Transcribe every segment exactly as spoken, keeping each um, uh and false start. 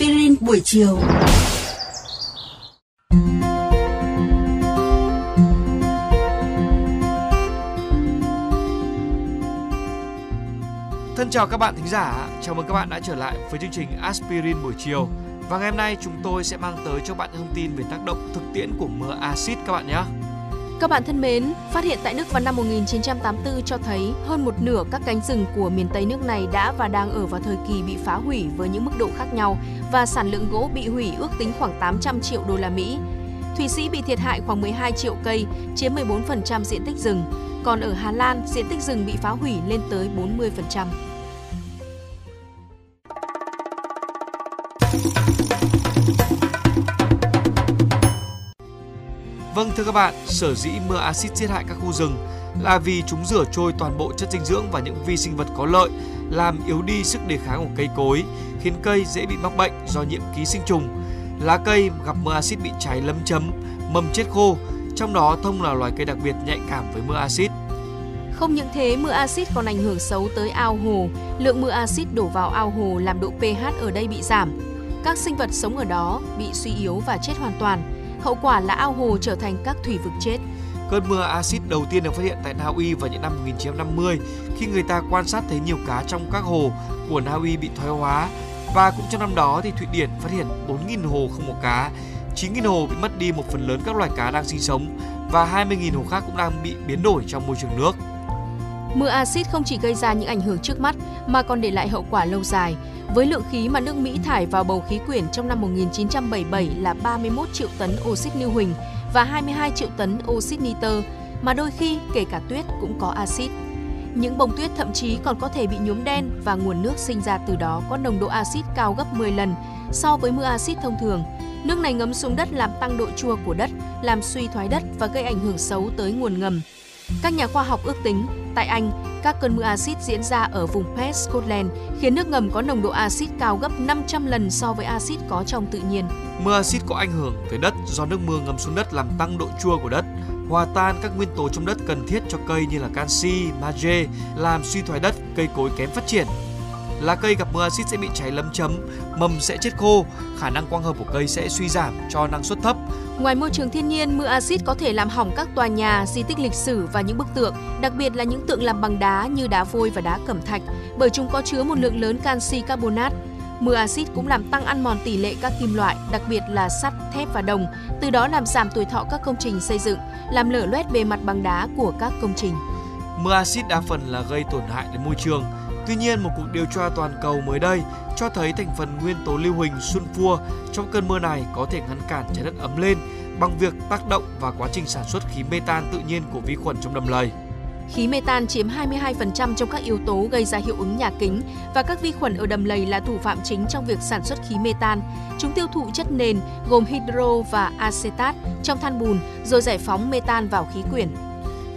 Aspirin buổi chiều. Thân chào các bạn thính giả, chào mừng các bạn đã trở lại với chương trình Aspirin buổi chiều. Và ngày hôm nay chúng tôi sẽ mang tới cho bạn thông tin về tác động thực tiễn của mưa axit các bạn nhé. Các bạn thân mến, phát hiện tại Đức vào năm một nghìn chín trăm tám mươi tư cho thấy hơn một nửa các cánh rừng của miền Tây nước này đã và đang ở vào thời kỳ bị phá hủy với những mức độ khác nhau và sản lượng gỗ bị hủy ước tính khoảng tám trăm triệu đô la Mỹ. Thụy Sĩ bị thiệt hại khoảng mười hai triệu cây, chiếm mười bốn phần trăm diện tích rừng. Còn ở Hà Lan, diện tích rừng bị phá hủy lên tới bốn mươi phần trăm. Vâng thưa các bạn, sở dĩ mưa axit giết hại các khu rừng là vì chúng rửa trôi toàn bộ chất dinh dưỡng và những vi sinh vật có lợi, làm yếu đi sức đề kháng của cây cối, khiến cây dễ bị mắc bệnh do nhiễm ký sinh trùng. Lá cây gặp mưa axit bị cháy lấm chấm, mầm chết khô, trong đó thông là loài cây đặc biệt nhạy cảm với mưa axit. Không những thế, mưa axit còn ảnh hưởng xấu tới ao hồ. Lượng mưa axit đổ vào ao hồ làm độ pH ở đây bị giảm. Các sinh vật sống ở đó bị suy yếu và chết hoàn toàn. Hậu quả là ao hồ trở thành các thủy vực chết. Cơn mưa axit đầu tiên được phát hiện tại Na Uy vào những năm một nghìn chín trăm năm mươi, khi người ta quan sát thấy nhiều cá trong các hồ của Na Uy bị thoái hóa. Và cũng trong năm đó thì Thụy Điển phát hiện bốn nghìn hồ không có cá, chín nghìn hồ bị mất đi một phần lớn các loài cá đang sinh sống và hai mươi nghìn hồ khác cũng đang bị biến đổi trong môi trường nước. Mưa axit không chỉ gây ra những ảnh hưởng trước mắt mà còn để lại hậu quả lâu dài. Với lượng khí mà nước Mỹ thải vào bầu khí quyển trong năm một nghìn chín trăm bảy mươi bảy là ba mươi mốt triệu tấn oxit lưu huỳnh và hai mươi hai triệu tấn oxit nitơ, mà đôi khi kể cả tuyết cũng có axit. Những bông tuyết thậm chí còn có thể bị nhuốm đen và nguồn nước sinh ra từ đó có nồng độ axit cao gấp mười lần so với mưa axit thông thường. Nước này ngấm xuống đất làm tăng độ chua của đất, làm suy thoái đất và gây ảnh hưởng xấu tới nguồn ngầm. Các nhà khoa học ước tính, tại Anh, các cơn mưa axit diễn ra ở vùng Perth, Scotland, khiến nước ngầm có nồng độ axit cao gấp năm trăm lần so với axit có trong tự nhiên. Mưa axit có ảnh hưởng tới đất do nước mưa ngấm xuống đất làm tăng độ chua của đất, hòa tan các nguyên tố trong đất cần thiết cho cây như là canxi, magie, làm suy thoái đất, cây cối kém phát triển. Lá cây gặp mưa axit sẽ bị cháy lấm chấm, mầm sẽ chết khô, khả năng quang hợp của cây sẽ suy giảm cho năng suất thấp. Ngoài môi trường thiên nhiên, mưa axit có thể làm hỏng các tòa nhà, di tích lịch sử và những bức tượng, đặc biệt là những tượng làm bằng đá như đá vôi và đá cẩm thạch, bởi chúng có chứa một lượng lớn canxi carbonat. Mưa axit cũng làm tăng ăn mòn tỷ lệ các kim loại, đặc biệt là sắt, thép và đồng, từ đó làm giảm tuổi thọ các công trình xây dựng, làm lở loét bề mặt bằng đá của các công trình. Mưa axit đa phần là gây tổn hại đến môi trường. Tuy nhiên, một cuộc điều tra toàn cầu mới đây cho thấy thành phần nguyên tố lưu huỳnh sunfua trong cơn mưa này có thể ngăn cản trái đất ấm lên bằng việc tác động vào quá trình sản xuất khí metan tự nhiên của vi khuẩn trong đầm lầy. Khí metan chiếm hai mươi hai phần trăm trong các yếu tố gây ra hiệu ứng nhà kính và các vi khuẩn ở đầm lầy là thủ phạm chính trong việc sản xuất khí metan. Chúng tiêu thụ chất nền gồm hydro và acetat trong than bùn rồi giải phóng metan vào khí quyển.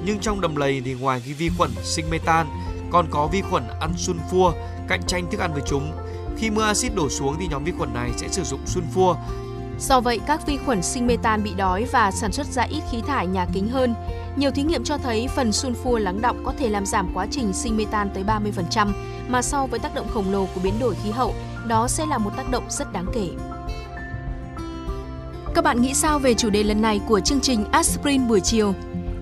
Nhưng trong đầm lầy thì ngoài cái vi khuẩn sinh metan, còn có vi khuẩn ăn sunfua cạnh tranh thức ăn với chúng. Khi mưa axit đổ xuống thì nhóm vi khuẩn này sẽ sử dụng sunfua. Do vậy, các vi khuẩn sinh metan bị đói và sản xuất ra ít khí thải nhà kính hơn. Nhiều thí nghiệm cho thấy phần sunfua lắng đọng có thể làm giảm quá trình sinh metan tới ba mươi phần trăm, mà so với tác động khổng lồ của biến đổi khí hậu, đó sẽ là một tác động rất đáng kể. Các bạn nghĩ sao về chủ đề lần này của chương trình Aspirin buổi chiều?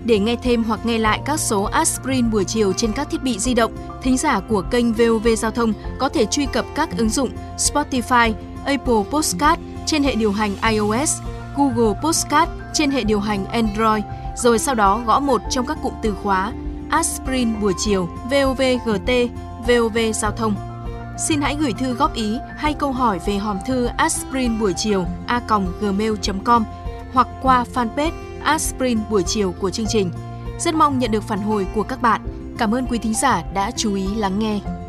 Để nghe thêm hoặc nghe lại các số Aspirin buổi chiều trên các thiết bị di động, thính giả của kênh vê o vê Giao thông có thể truy cập các ứng dụng Spotify, Apple Podcast trên hệ điều hành iOS, Google Podcast trên hệ điều hành Android, rồi sau đó gõ một trong các cụm từ khóa Aspirin buổi chiều, vê o vê giê tê, vê o vê Giao thông. Xin hãy gửi thư góp ý hay câu hỏi về hòm thư Aspirin buổi chiều a còng gmail chấm com hoặc qua fanpage Aspirin buổi chiều của chương trình. Rất mong nhận được phản hồi của các bạn. Cảm ơn quý thính giả đã chú ý lắng nghe.